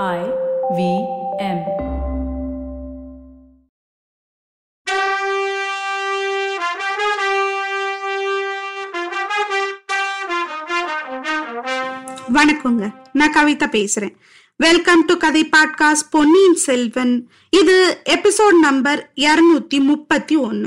IVM. வணக்கங்க, நான் கவிதா பேசுறேன். வெல்கம் டு கதை பாட்காஸ்ட் பொன்னியின் செல்வன். இது எபிசோட் நம்பர் 231.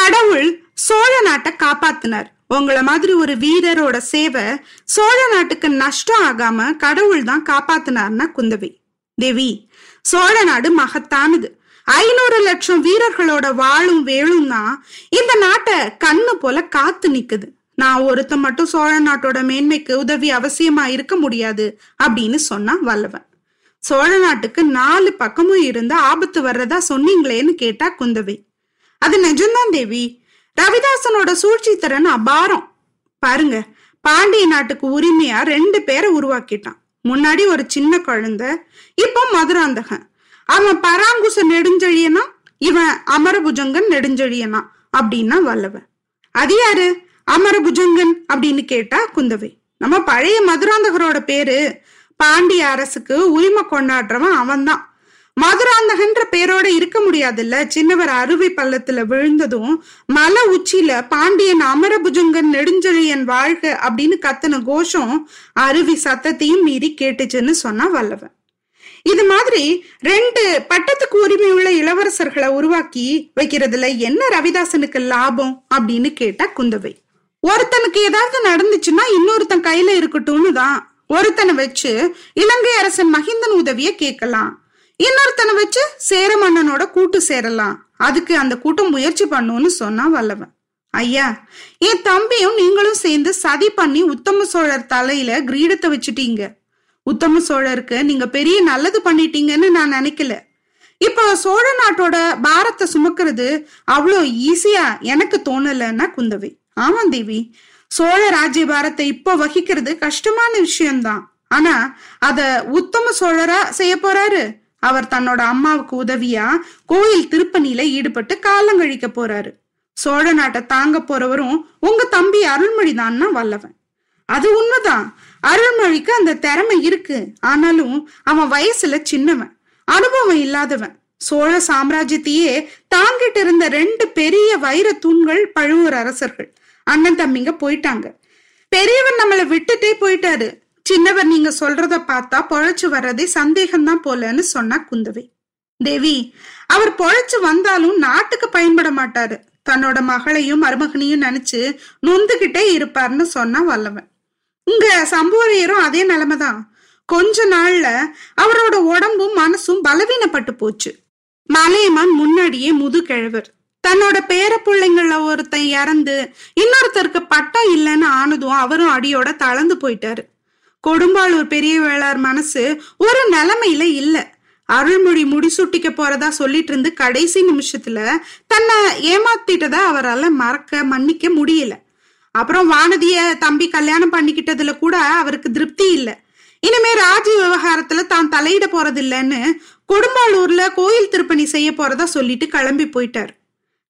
கடவுள் சோழ நாட்டை காப்பாத்தினார். உங்களை மாதிரி ஒரு வீரரோட சேவை சோழ நாட்டுக்கு நஷ்டம் ஆகாம கடவுள் தான் காப்பாத்தினார்னா குந்தவை தேவி, சோழ நாடு மகத்தானது. 500 லட்சம் வீரர்களோட வாழும் வேலும் தான் இந்த நாட்டை கண்ணு போல காத்து நிக்குது. நான் ஒருத்த மட்டும் சோழ நாட்டோட மேன்மைக்கு உதவி அவசியமா இருக்க முடியாது அப்படின்னு சொன்னா வல்லவன். சோழ நாட்டுக்கு 4 பக்கமும் இருந்து ஆபத்து வர்றதா சொன்னீங்களேன்னு கேட்டா குந்தவை, அது நிஜம்தான் தேவி. ரவிதாசனோட சூழ்ச்சி திறன் அபாரம். பாருங்க, பாண்டிய நாட்டுக்கு உரிமையா 2 பேரை உருவாக்கிட்டான். முன்னாடி ஒரு சின்ன குழந்தை, இப்போ மதுராந்தகன். அவன் பராங்குச நெடுஞ்செழியனா, இவன் அமரபுஜங்கன் நெடுஞ்செழியனா அப்படின்னா வல்லவன். அது யாரு அமரபுஜங்கன் அப்படின்னு கேட்டா குந்தவை, நம்ம பழைய மதுராந்தகரோட பேரு. பாண்டிய அரசுக்கு உரிமை கொண்டாடுறவன் அவன் தான். மதுராந்தகன்ற பேரோட இருக்க முடியாதுல்ல. சின்னவர் அருவி பள்ளத்துல விழுந்ததும் மலை உச்சியில பாண்டியன் அமரபுஜங்கன் நெடுஞ்செழியன் வாழ்க அப்படின்னு கத்தின கோஷம் அருவி சத்தத்தையும் மீறி கேட்டுச்சுன்னு சொன்னா வல்லவன். இது மாதிரி 2 பட்டத்துக்கு உரிமை உள்ள இளவரசர்களை உருவாக்கி வைக்கிறதுல என்ன ரவிதாசனுக்கு லாபம் அப்படின்னு கேட்டா குந்தவை, ஒருத்தனுக்கு ஏதாவது நடந்துச்சுன்னா இன்னொருத்தன் கையில இருக்கட்டும்னு தான். ஒருத்தனை வச்சு இலங்கை அரசன் மஹிந்தன் உதவிய கேட்கலாம், இன்னொருத்தனை வச்சு சேர மன்னனோட கூட்டு சேரலாம். அதுக்கு அந்த கூட்டம் முயற்சி பண்ணுன்னு சொன்னா வல்லவன். ஐயா, என் தம்பியும் நீங்களும் சேர்ந்து சதி பண்ணி உத்தம சோழர் தலையில கிரீடத்தை வச்சுட்டீங்க. உத்தம சோழருக்கு நீங்க பெரிய நல்லது பண்ணிட்டீங்கன்னு நான் நினைக்கல. இப்போ சோழ நாட்டோட பாரத்தை சுமக்கிறது அவ்வளோ ஈஸியா எனக்கு தோணலன்னா குந்தவை, ஆமா தேவி, சோழ ராஜ்ய பாரத்தை இப்போ வகிக்கிறது கஷ்டமான விஷயம்தான். ஆனா அத உத்தம சோழரா செய்ய போறாரு. அவர் தன்னோட அம்மாவுக்கு உதவியா கோயில் திருப்பணியில ஈடுபட்டு காலங்கழிக்க போறாரு. சோழ நாட்டை தாங்க போறவரும் உங்க தம்பி அருள்மொழி தான்னா வல்லவன். அது உண்மைதான், அருள்மொழிக்கு அந்த திறமை இருக்கு. ஆனாலும் அவன் வயசுல சின்னவன், அனுபவம் இல்லாதவன். சோழ சாம்ராஜ்யத்தையே தாங்கிட்டு இருந்த 2 பெரிய வைர தூண்கள் பழுவூர் அரசர்கள். அண்ணன் தம்பிங்க போயிட்டாங்க. பெரியவர் நம்மளை விட்டுட்டே போயிட்டாரு. சின்னவர் நீங்க சொல்றத பார்த்தா பொழைச்சு வர்றதே சந்தேகம்தான் போலன்னு சொன்னா குந்தவை தேவி, அவர் பொழைச்சு வந்தாலும் நாட்டுக்கு பயன்பட மாட்டாரு. தன்னோட மகளையும் மருமகனையும் நினைச்சு நொந்துகிட்டே இருப்பார்னு சொன்னா வல்லவன். இங்க சம்புவரையரும் அதே நிலைமைதான். கொஞ்ச நாள்ல அவரோட உடம்பும் மனசும் பலவீனப்பட்டு போச்சு. மலையமான் முன்னாடியே முதுகிழவர். தன்னோட பேர பிள்ளைங்கள ஒருத்தன் இறந்து இன்னொருத்தருக்கு பட்டம் இல்லைன்னு ஆனதும் அவரும் அடியோட தளர்ந்து போயிட்டாரு. கொடும்பாளூர் பெரிய வேளார் மனசு ஒரு நிலைமையில இல்ல. அருள்மொழி முடிசூட்டிக்க போறதா சொல்லிட்டு இருந்து கடைசி நிமிஷத்துல தன்னை ஏமாத்திட்டதா அவரால் மன்னிக்க முடியல. அப்புறம் வானதிய தம்பி கல்யாணம் பண்ணிக்கிட்டதுல கூட அவருக்கு திருப்தி இல்லை. இனிமே ராஜ விவகாரத்துல தான் தலையிட போறது இல்லைன்னு கொடும்பாளூர்ல கோயில் திருப்பணி செய்ய போறதா சொல்லிட்டு கிளம்பி போயிட்டாரு.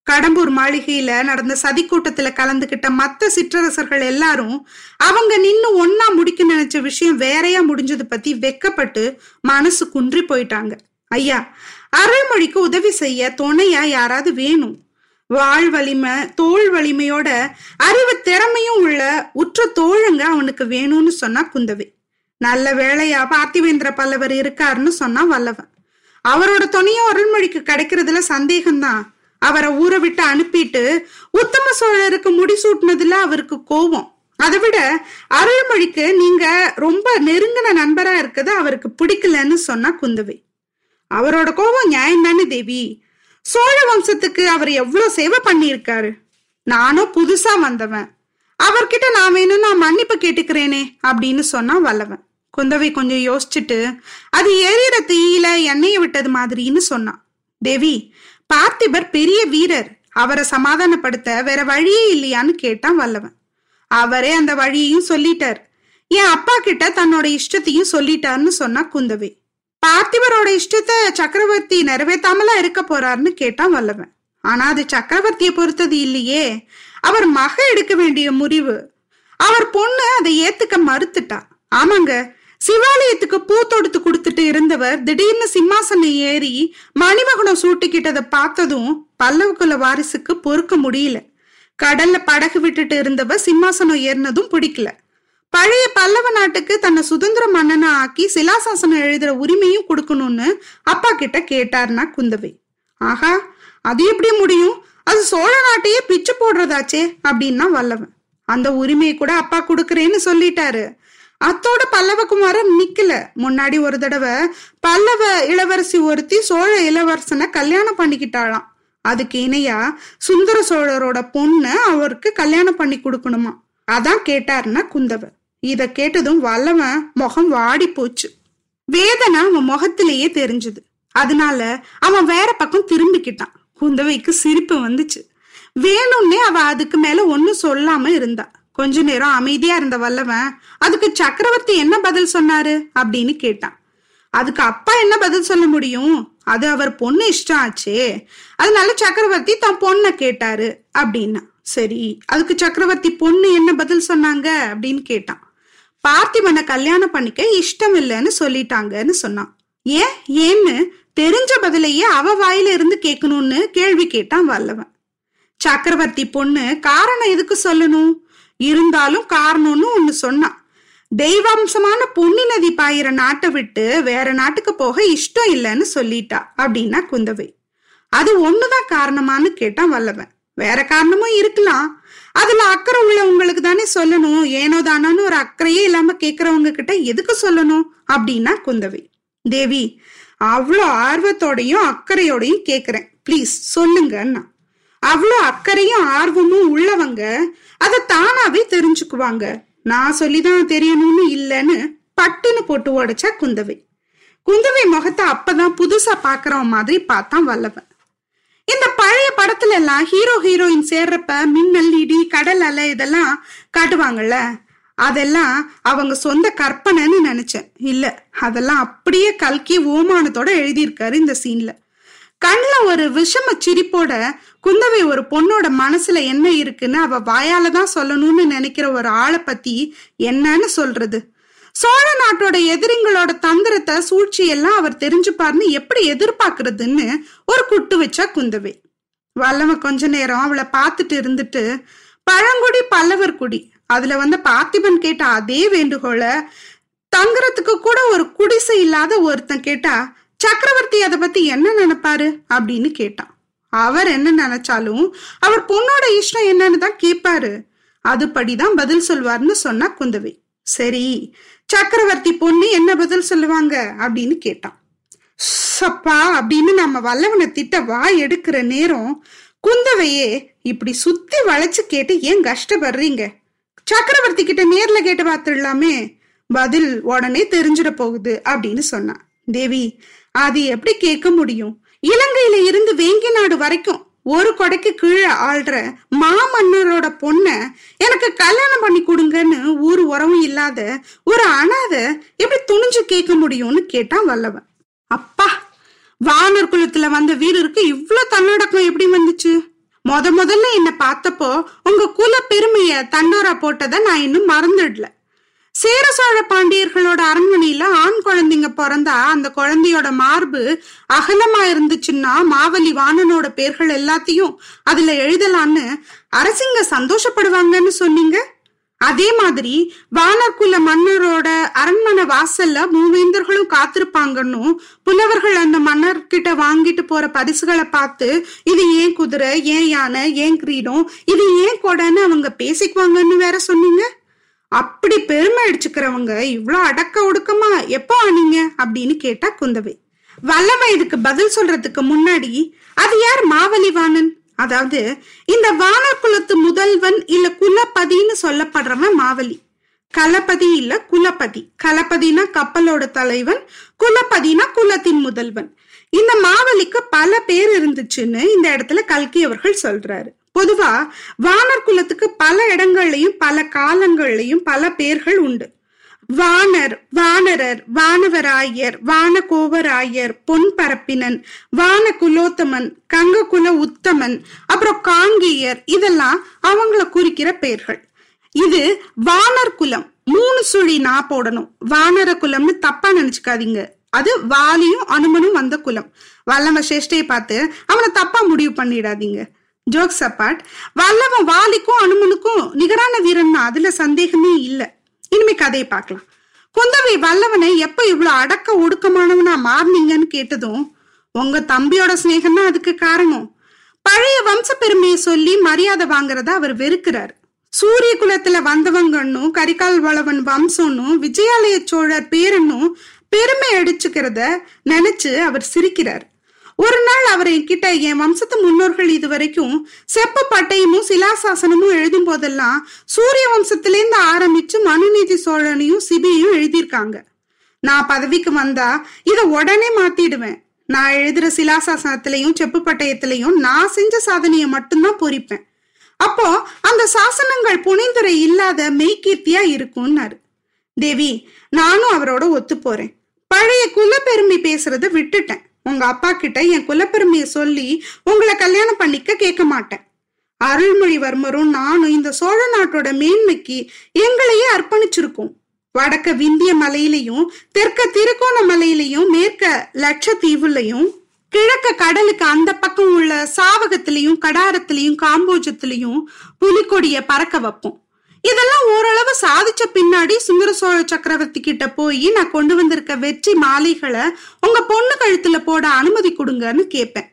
கடம்பூர் மாளிகையில நடந்த சதி கூட்டத்துல கலந்துகிட்ட மற்ற சிற்றரசர்கள் எல்லாரும் அவங்க நின்னு ஒன்னா முடிக்க நினைச்ச விஷயம் வேறையா முடிஞ்சது பத்தி வெக்கப்பட்டு மனசு குன்றி போயிட்டாங்க. ஐயா, அருள்மொழிக்கு உதவி செய்ய துணையா யாராவது வேணும். வாழ் வலிமை, தோல் வலிமையோட அறிவு திறமையும் உள்ள உற்ற தோழங்க அவனுக்கு வேணும்னு சொன்னா குந்தவை. நல்ல வேளையா பார்த்திவேந்திர பல்லவர் இருக்காருன்னு சொன்னா வல்லவன். அவரோட துணையும் அருள்மொழிக்கு கிடைக்கிறதுல சந்தேகம்தான். அவரை ஊரை விட்டு அனுப்பிட்டு உத்தம சோழருக்கு முடிசூட்டினதுல அவருக்கு கோபம். அதை விட அருள்மொழிக்கு நீங்க ரொம்ப நெருங்கின நண்பரா இருக்கிறது அவருக்கு பிடிக்கலன்னு சொன்னா குந்தவை. அவரோட கோபம் நியாயம்தானே தேவி. சோழ வம்சத்துக்கு அவர் எவ்வளவு சேவை பண்ணியிருக்காரு. நானும் புதுசா வந்தவன், அவர்கிட்ட நான் வேணும் நான் மன்னிப்பு கேட்டுக்கிறேனே அப்படின்னு சொன்னா வல்லவன். குந்தவை கொஞ்சம் யோசிச்சுட்டு, அது எரியிற தீயில எண்ணெய விட்டது மாதிரின்னு சொன்னான். தேவி, பார்த்திபர் பெரிய வீரர், அவரை சமாதானப்படுத்த வேற வழியே இல்லையான்னு கேட்டான் வல்லவன். அவரே அந்த வழியையும் சொல்லிட்டார். என் அப்பா கிட்ட தன்னோட இஷ்டத்தையும் சொல்லிட்டாருன்னு சொன்னா குந்தவை. பார்த்திபரோட இஷ்டத்தை சக்கரவர்த்தி நிறைவேற்றாமலா இருக்க போறாருன்னு கேட்டான் வல்லவன். ஆனா அது சக்கரவர்த்தியை பொறுத்தது இல்லையே, அவர் மக எடுக்க வேண்டிய முடிவு. அவர் பொண்ணு அதை ஏத்துக்க மறுத்துட்டா. ஆமாங்க, சிவாலயத்துக்கு பூ தொடுத்து கொடுத்துட்டு இருந்தவர் திடீர்னு சிம்மாசனம் ஏறி மணிமகுடம் சூட்டிக்கிட்டதை பார்த்ததும் பல்லவ குல வாரிசுக்கு பொறுக்க முடியல. கடல்ல படகு விட்டுட்டு இருந்தவ சிம்மாசனம் ஏறினதும் பிடிக்கல. பழைய பல்லவ நாட்டுக்கு தன்னை சுதந்திர மன்னனா ஆக்கி சிலாசாசனம் எழுதுற உரிமையும் கொடுக்கணும்னு அப்பா கிட்ட கேட்டார்னா குந்தவை. ஆஹா, அது எப்படி முடியும், அது சோழ நாட்டையே பிச்சு போடுறதாச்சே அப்படின்னா வல்லவன். அந்த உரிமையை கூட அப்பா கொடுக்கறேன்னு சொல்லிட்டாரு. அத்தோட பல்லவகுமாரன் நிக்கல. முன்னாடி ஒரு தடவை பல்லவ இளவரசி ஒருத்தி சோழ இளவரசனை கல்யாணம் பண்ணிக்கிட்டாளாம். அதுக்கு இணையா சுந்தர சோழரோட பொண்ணு அவருக்கு கல்யாணம் பண்ணி கொடுக்கணுமா, அதான் கேட்டாருன்னா குந்தவை. இத கேட்டதும் வல்லவன் முகம் வாடி போச்சு. வேதனை அவன் முகத்திலேயே தெரிஞ்சுது. அதனால அவன் வேற பக்கம் திரும்பிக்கிட்டான். குந்தவைக்கு சிரிப்பு வந்துச்சு. வேணும்னே அவ அதுக்கு மேல ஒன்னும் சொல்லாம இருந்தா. கொஞ்ச நேரம் அமைதியா இருந்த வல்லவன் அதுக்கு சக்கரவர்த்தி என்ன பதில் சொன்னாரு அப்படின்னு கேட்டான். அதுக்கு அப்பா என்ன பதில் சொல்ல முடியும், அது அவர் பொண்ணு இஷ்டம் ஆச்சே, அதனால சக்கரவர்த்தி தான் பொண்ணை கேட்டாரு அப்படின்னா. சரி, அதுக்கு சக்கரவர்த்தி பொண்ணு என்ன பதில் சொன்னாங்க அப்படின்னு கேட்டான். பார்த்திபனை கல்யாணம் பண்ணிக்க இஷ்டம் இல்லைன்னு சொல்லிட்டாங்கன்னு சொன்னான். ஏன்னு தெரிஞ்ச பதிலையே அவ வாயில இருந்து கேட்கணும்னு கேள்வி கேட்டான் வல்லவன். சக்கரவர்த்தி பொண்ணு காரணம் எதுக்கு சொல்லணும், இருந்தாலும் காரணம்னு ஒன்னு சொன்னான். தெய்வாம்சமான பொன்னி நதி பாயிற நாட்டை விட்டு வேற நாட்டுக்கு போக இஷ்டம் இல்லைன்னு சொல்லிட்டா அப்படின்னா குந்தவை. அது ஒண்ணுதான் காரணமானு கேட்டான் வல்லவன். வேற காரணமும் இருக்கலாம், அதுல அக்கறை உள்ளவங்களுக்கு தானே சொல்லணும், ஏனோ தானோன்னு ஒரு அக்கறையே இல்லாம கேக்குறவங்க கிட்ட எதுக்கு சொல்லணும் அப்படின்னா குந்தவை. தேவி, அவ்வளோ ஆர்வத்தோடையும் அக்கறையோடையும் கேக்குறேன், பிளீஸ் சொல்லுங்கன்னா. அவ்வளோ அக்கறையும் ஆர்வமும் உள்ளவங்க அதை தானாவே தெரிஞ்சுக்குவாங்க, நான் சொல்லிதான் தெரியணும்னு இல்லைன்னு பட்டுன்னு போட்டு உடைச்சா குந்தவை. குந்தவை முகத்தை அப்பதான் புதுசா பாக்குற மாதிரி பார்த்தான் வல்லவன். இந்த பழைய படத்துல எல்லாம் ஹீரோ ஹீரோயின் சேர்றப்ப மின்னல் இடி கடல் அலை இதெல்லாம் காட்டுவாங்கல்ல, அதெல்லாம் அவங்க சொந்த கற்பனைன்னு நினைச்சேன். இல்ல, அதெல்லாம் அப்படியே கல்கி ஓமானத்தோட எழுதியிருக்காரு இந்த சீன்ல. கண்ணுல ஒரு விஷம சிரிப்போட குந்தவை ஒரு பொண்ணோட மனசுல என்ன இருக்குன்னு அவ வாயாலதான் சொல்லணும்னு நினைக்கிற ஒரு ஆளை பத்தி என்னன்னு சொல்றது. சோழ நாட்டோட எதிரிங்களோட தந்திரத்தை சூழ்ச்சியெல்லாம் அவர் தெரிஞ்சுப்பாருன்னு எப்படி எதிர்பார்க்கறதுன்னு ஒரு குட்டு வச்சா குந்தவை. வல்லவ கொஞ்ச நேரம் அவளை பார்த்துட்டு இருந்துட்டு பழங்குடி பல்லவர் குடி, அதுல வந்து பார்த்திபன் கேட்ட அதே வேண்டுகோளை தங்குறதுக்கு கூட ஒரு குடிசை இல்லாத ஒருத்தன் கேட்டா சக்கரவர்த்தி அதை பத்தி என்ன நினைப்பாரு அப்படின்னு கேட்டான். அவர் என்ன நினைச்சாலும் அவர் பொண்ணோட இஷ்டம் என்னன்னு தான் கேட்பாரு, அதுபடிதான் பதில் சொல்வார்னு சொன்னா குந்தவை. சரி, சக்கரவர்த்தி பொண்ணு என்ன பதில் சொல்லுவாங்க அப்படின்னு கேட்டான். சப்பா அப்படின்னு நம்ம வல்லவனை திட்ட வாய் எடுக்கிற நேரம் குந்தவையே இப்படி சுத்தி வளைச்சு கேட்டு ஏன் கஷ்டப்படுறீங்க, சக்கரவர்த்தி கிட்ட நேர்ல கேட்டு பார்த்துடலாமே, பதில் உடனே தெரிஞ்சிட போகுது அப்படின்னு சொன்னான். தேவி, அது எப்படி கேட்க முடியும், இலங்கையில இருந்து வேங்கி நாடு வரைக்கும் ஒரு கொடைக்கு கீழே ஆள்ற மாமன்னரோட பொண்ண எனக்கு கல்யாணம் பண்ணி கொடுங்கன்னு ஊர் உறவும் இல்லாத ஒரு அனாதை எப்படி துணிஞ்சு கேட்க முடியும்னு கேட்டான் வல்லவன். அப்பா, வானர் குலத்துல வந்த வீரருக்கு இவ்ளோ தன்னடக்கம் எப்படி வந்துச்சு, முதல்ல என்ன பார்த்தப்போ உங்க குல பெருமைய தண்டோரா போட்டதை நான் இன்னும் மறந்துடல. சேர சோழ பாண்டியர்களோட அரண்மனையில ஆண் குழந்தைங்க பிறந்தா அந்த குழந்தையோட மார்பு அகலமா இருந்துச்சுன்னா மாவலி வாணனோட பேர்கள் எல்லாத்தையும் அதுல எழுதலான்னு அரசிங்க சந்தோஷப்படுவாங்கன்னு சொன்னீங்க. அதே மாதிரி வானர்குல மன்னரோட அரண்மனை வாசல்ல மூவேந்தர்களும் காத்திருப்பாங்கன்னு புலவர்கள் அந்த மன்னர்கிட்ட வாங்கிட்டு போற பரிசுகளை பார்த்து இது ஏன் குதிரை, ஏன் யானை, ஏன் கிரீடம், இது ஏன் கொடைன்னு அவங்க பேசிக்குவாங்கன்னு வேற சொன்னீங்க. அப்படி பெருமை அடிச்சுக்கிறவங்க இவ்வளோ அடக்க ஒடுக்கமா எப்போ ஆனீங்க அப்படின்னு கேட்டா குந்தவை. வல்லவன் இதுக்கு பதில் சொல்றதுக்கு முன்னாடி அது யார் மாவலி வாணன், அதாவது இந்த வானர் குலத்து முதல்வன் இல்ல குலப்பதின்னு சொல்லப்படுறவன் மாவலி. கலப்பதி இல்ல குலப்பதி, கலப்பதினா கப்பலோட தலைவன், குலப்பதினா குலத்தின் முதல்வன். இந்த மாவலிக்கு பல பேர் இருந்துச்சுன்னு இந்த இடத்துல கல்கி அவர்கள் சொல்றாரு. பொதுவா வானர் குலத்துக்கு பல இடங்கள்லயும் பல காலங்கள்லயும் பல பேர்கள் உண்டு. வானர், வானரர், வானவராயர், வானகோவராயர், பொன் பரப்பினன், வான குலோத்தமன், கங்க குல உத்தமன், அப்புறம் காங்கேயர், இதெல்லாம் அவங்கள குறிக்கிற பெயர்கள். இது வானர் குலம், 3 சுழி நா போடணும். வானர குலம்னு தப்பா நினைச்சுக்காதீங்க, அது வாலியும் அனுமனும் வந்த குலம். வல்லம சேஷ்டியை பார்த்து அவனை தப்பா முடிவு பண்ணிடாதீங்க. ஜோக்ஸ் அப்பார்ட், வல்லவன் வாலிக்கும் அனுமனுக்கும் நிகரான வீரன்னா அதுல சந்தேகமே இல்லை. இனிமே கதையை பார்க்கலாம். குந்தவை வல்லவனை எப்ப இவ்வளவு அடக்க ஒடுக்கமானவனா மாறினீங்கன்னு கேட்டதும், உங்க தம்பியோட ஸ்நேகம்னா அதுக்கு காரணம், பழைய வம்ச பெருமையை சொல்லி மரியாதை வாங்குறத அவர் வெறுக்கிறார். சூரிய குலத்துல வந்தவங்கன்னும் கரிகால் வளவன் வம்சம்னும் விஜயாலய சோழர் பேரன்னும் பெருமை அடிச்சுக்கிறத நினைச்சு அவர் சிரிக்கிறார். ஒரு நாள் அவரை கிட்ட, என் வம்சத்து முன்னோர்கள் இது வரைக்கும் செப்பு பட்டையமும் சிலாசாசனமும் எழுதும் போதெல்லாம் சூரிய வம்சத்திலேருந்து ஆரம்பிச்சு மனுநீதி சோழனையும் சிபியையும் எழுதியிருக்காங்க. நான் பதவிக்கு வந்தா இதை உடனே மாத்திடுவேன். நான் எழுதுற சிலாசாசனத்திலையும் செப்பு பட்டயத்திலையும் நான் செஞ்ச சாதனையை மட்டும்தான் பொறிப்பேன். அப்போ அந்த சாசனங்கள் புனைந்துரை இல்லாத மெய்கீர்த்தியா இருக்கும்னாரு. தேவி, நானும் அவரோட ஒத்து போறேன். பழைய குலப்பெருமை பேசுறத விட்டுட்டேன். உங்க அப்பா கிட்ட என் குலப்பெருமையை சொல்லி உங்களை கல்யாணம் பண்ணிக்க கேட்க மாட்டேன். அருள்மொழிவர்மரும் நானும் இந்த சோழ நாட்டோட மேன்மைக்கு எங்களையே அர்ப்பணிச்சிருக்கோம். வடக்க விந்திய மலையிலையும் தெற்க திருக்கோண மலையிலையும் மேற்க லட்சத்தீவுலையும் கிழக்க கடலுக்கு அந்த பக்கம் உள்ள சாவகத்திலையும் கடாரத்திலையும் காம்போஜத்திலையும் புலிக்கொடிய பறக்க வைப்போம். இதெல்லாம் ஓரளவு சாதிச்ச பின்னாடி சுந்தர சோழ சக்கரவர்த்தி கிட்ட போய் நான் கொண்டு வந்திருக்க வெற்றி மாலைகளை உங்க பொண்ணு கழுத்துல போட அனுமதி கொடுங்கன்னு கேட்பேன்.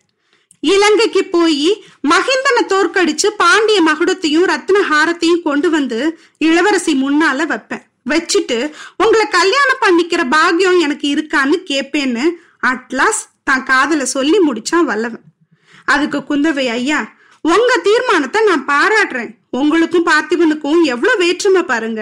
இலங்கைக்கு போய் மஹிந்தனை தோற்கடிச்சு பாண்டிய மகுடத்தையும் ரத்னஹாரத்தையும் கொண்டு வந்து இளவரசி முன்னால வைப்பேன். வச்சுட்டு உங்களை கல்யாணம் பண்ணிக்கிற பாக்கியம் எனக்கு இருக்கான்னு கேட்பேன்னு அட்லாஸ் தான் காதல சொல்லி முடிச்சான் வல்லவன். அதுக்கு குந்தவை, ஐயா உங்க தீர்மானத்தை நான் பாராட்டுறேன். உங்களுக்கும் பார்த்திபனுக்கும் எவ்வளவு வேற்றுமை பாருங்க.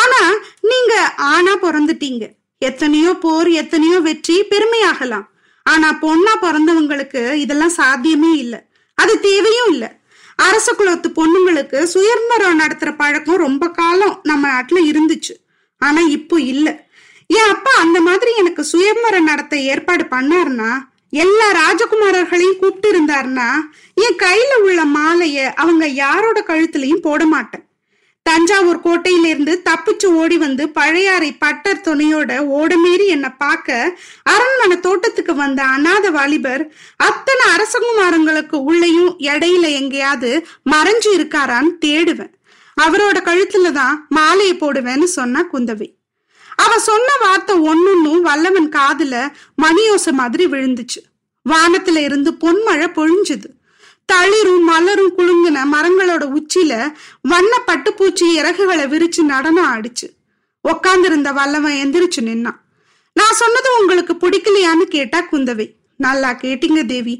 ஆனா நீங்க ஆனா பிறந்துட்டீங்க. எத்தனையோ போர் எத்தனையோ வெற்றி பெருமையாகலாம். ஆனா பொண்ணா பிறந்தவங்களுக்கு இதெல்லாம் சாத்தியமே இல்லை, அது தேவையும் இல்லை. அரச குலத்து பொண்ணுங்களுக்கு சுயம்வரம் நடத்துற பழக்கம் ரொம்ப காலம் நம்ம நாட்டுல இருந்துச்சு, ஆனா இப்போ இல்லை. என் அப்பா அந்த மாதிரி எனக்கு சுயம்வரம் நடத்த ஏற்பாடு பண்ணாருன்னா, எல்லா ராஜகுமாரர்களையும் கூப்பிட்டு இருந்தாருன்னா, என் கையில உள்ள மாலைய அவங்க யாரோட கழுத்துலையும் போட மாட்டேன். தஞ்சாவூர் கோட்டையிலிருந்து தப்பிச்சு ஓடி வந்து பழையாறை பட்டர் துணையோட ஓடமேறி என்னை பார்க்க அரண்மனை தோட்டத்துக்கு வந்த அநாத வாலிபர் அத்தனை அரசகுமாரங்களுக்கு உள்ளேயும் இடையில எங்கேயாவது மறைஞ்சு இருக்காரான்னு தேடுவேன். அவரோட கழுத்துல தான் மாலையை போடுவேன்னு சொன்னா குந்தவை. அவ சொன்ன வார்த்தை ஒன்னுன்னும் வல்லவன் காதுல மணியோசை மாதிரி விழுந்துச்சு. வானத்துல இருந்து பொன்மழை பொழிஞ்சுது. தளிரும் மலரும் குலுங்கின மரங்களோட உச்சியில வண்ண பட்டுப்பூச்சி இறகுகளை விரிச்சு நடனம் ஆடிச்சு. உக்காந்திருந்த வல்லவன் எந்திரிச்சு நின்னான். நான் சொன்னது உங்களுக்கு பிடிக்கலையான்னு கேட்டா குந்தவை, நல்லா கேட்டீங்க தேவி.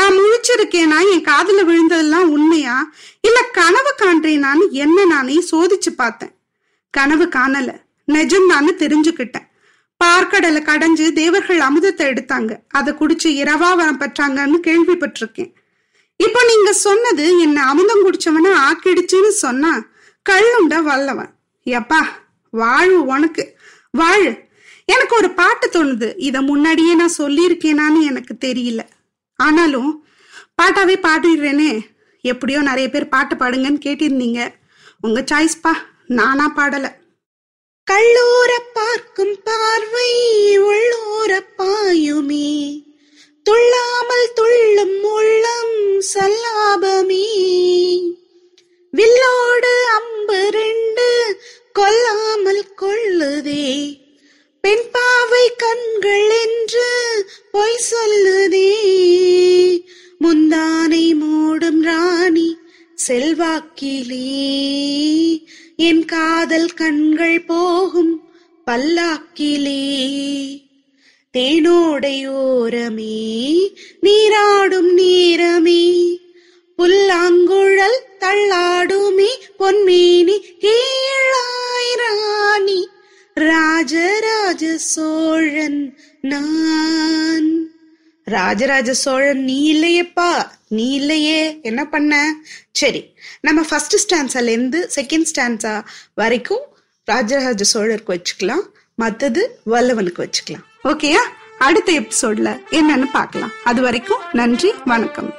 நான் முழிச்சிருக்கேனா, என் காதுல விழுந்ததெல்லாம் உண்மையா இல்ல கனவு காண்றேனான்னு என்ன நானே சோதிச்சு பார்த்தேன். கனவு காணல, நெஜம்தான்னு தெரிஞ்சுக்கிட்டேன். பார்க்கடலை கடைஞ்சு தேவர்கள் அமுதத்தை எடுத்தாங்க, அதை குடிச்சு இரவா வரம் பெற்றாங்கன்னு கேள்விப்பட்டிருக்கேன். இப்போ நீங்க சொன்னது என்ன அமுதம் குடிச்சவன ஆக்கிடுச்சுன்னு சொன்னா கல்லுண்ட வல்லவன். எப்பா வாழு உனக்கு வாழு. எனக்கு ஒரு பாட்டு தோணுது, இத முன்னாடியே நான் சொல்லியிருக்கேனான்னு எனக்கு தெரியல, ஆனாலும் பாட்டாவே பாடிடுறேனே. எப்படியோ நிறைய பேர் பாட்டு பாடுங்கன்னு கேட்டிருந்தீங்க, உங்க சாய்ஸ்பா, நானா பாடல. கள்ளூர பார்க்கும் பார்வை உள்ளூர பாயுமே, துள்ளாமல் துள்ளும் உள்ளம் சல்லாபமே, வில்லோடு அம்பு ரெண்டு கொல்லாமல் கொள்ளுதே, பெண் பாவை கண்கள் என்று பொய் சொல்லுதே, முந்தானை மூடும் ராணி செல்வாக்கிலே, என் காதல் கண்கள் போகும் பல்லாக்கிலே, தேனோடையோரமே நீராடும் நீரமே, புல்லாங்குழல் தள்ளாடுமே பொன்மேனி கீழாய் ராணி, ராஜராஜ சோழன் நான். ராஜராஜ சோழன் நீ இல்லையப்பா, நீ இல்லையே, என்ன பண்ண? சரி, நம்ம ஃபர்ஸ்ட் ஸ்டான்ஸால இருந்து செகண்ட் ஸ்டான்ஸா வரைக்கும் ராஜராஜ சோழருக்கு வச்சுக்கலாம், மற்றது வல்லவனுக்கு வச்சுக்கலாம். ஓகேயா? அடுத்த எபிசோட்ல என்னன்னு பார்க்கலாம். அது வரைக்கும் நன்றி, வணக்கம்.